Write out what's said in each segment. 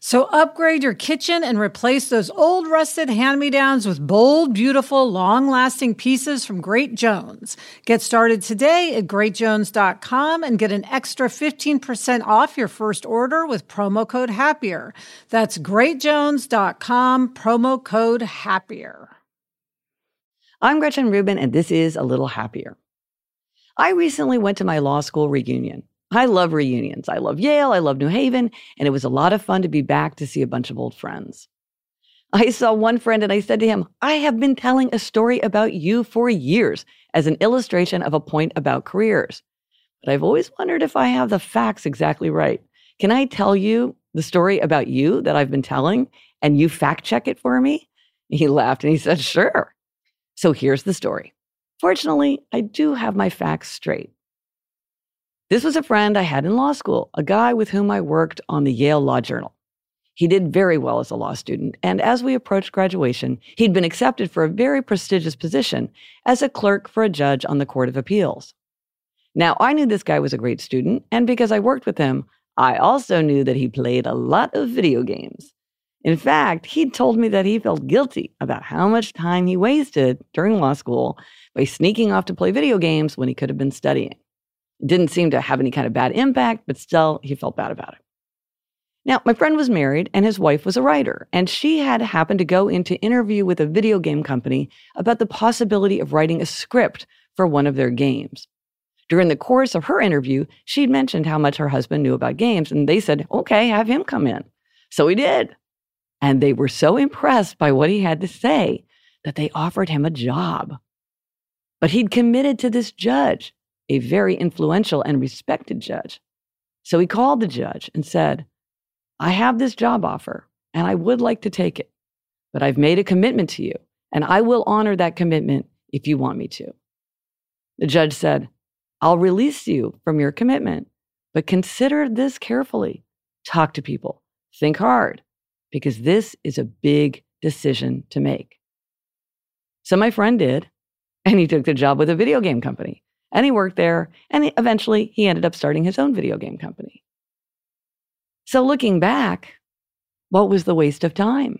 So upgrade your kitchen and replace those old rusted hand-me-downs with bold, beautiful, long-lasting pieces from Great Jones. Get started today at greatjones.com and get an extra 15% off your first order with promo code HAPPIER. That's greatjones.com, promo code HAPPIER. I'm Gretchen Rubin, and this is A Little Happier. I recently went to my law school reunion. I love reunions. I love Yale. I love New Haven. And it was a lot of fun to be back to see a bunch of old friends. I saw one friend and I said to him, I have been telling a story about you for years as an illustration of a point about careers. But I've always wondered if I have the facts exactly right. Can I tell you the story about you that I've been telling and you fact check it for me? He laughed and he said, sure. So here's the story. Fortunately, I do have my facts straight. This was a friend I had in law school, a guy with whom I worked on the Yale Law Journal. He did very well as a law student, and as we approached graduation, he'd been accepted for a very prestigious position as a clerk for a judge on the Court of Appeals. Now, I knew this guy was a great student, and because I worked with him, I also knew that he played a lot of video games. In fact, he told me that he felt guilty about how much time he wasted during law school by sneaking off to play video games when he could have been studying. It didn't seem to have any kind of bad impact, but still, he felt bad about it. Now, my friend was married, and his wife was a writer, and she had happened to go into interview with a video game company about the possibility of writing a script for one of their games. During the course of her interview, she'd mentioned how much her husband knew about games, and they said, okay, have him come in. So he did. And they were so impressed by what he had to say that they offered him a job. But he'd committed to this judge, a very influential and respected judge. So he called the judge and said, I have this job offer, and I would like to take it, but I've made a commitment to you, and I will honor that commitment if you want me to. The judge said, I'll release you from your commitment, but consider this carefully. Talk to people. Think hard, because this is a big decision to make. So my friend did, and he took the job with a video game company. And he worked there, and eventually he ended up starting his own video game company. So looking back, what was the waste of time?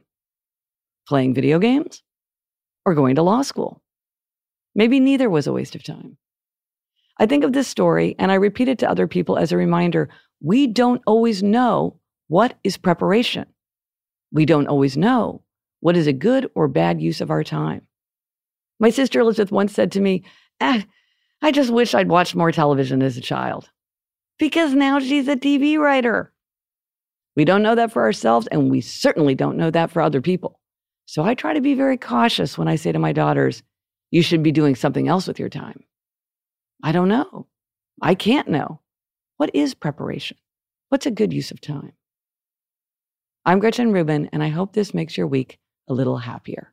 Playing video games or going to law school? Maybe neither was a waste of time. I think of this story, and I repeat it to other people as a reminder, we don't always know what is preparation. We don't always know what is a good or bad use of our time. My sister Elizabeth once said to me, I just wish I'd watched more television as a child, because now she's a TV writer. We don't know that for ourselves, and we certainly don't know that for other people. So I try to be very cautious when I say to my daughters, you should be doing something else with your time. I don't know. I can't know. What is preparation? What's a good use of time? I'm Gretchen Rubin, and I hope this makes your week a little happier.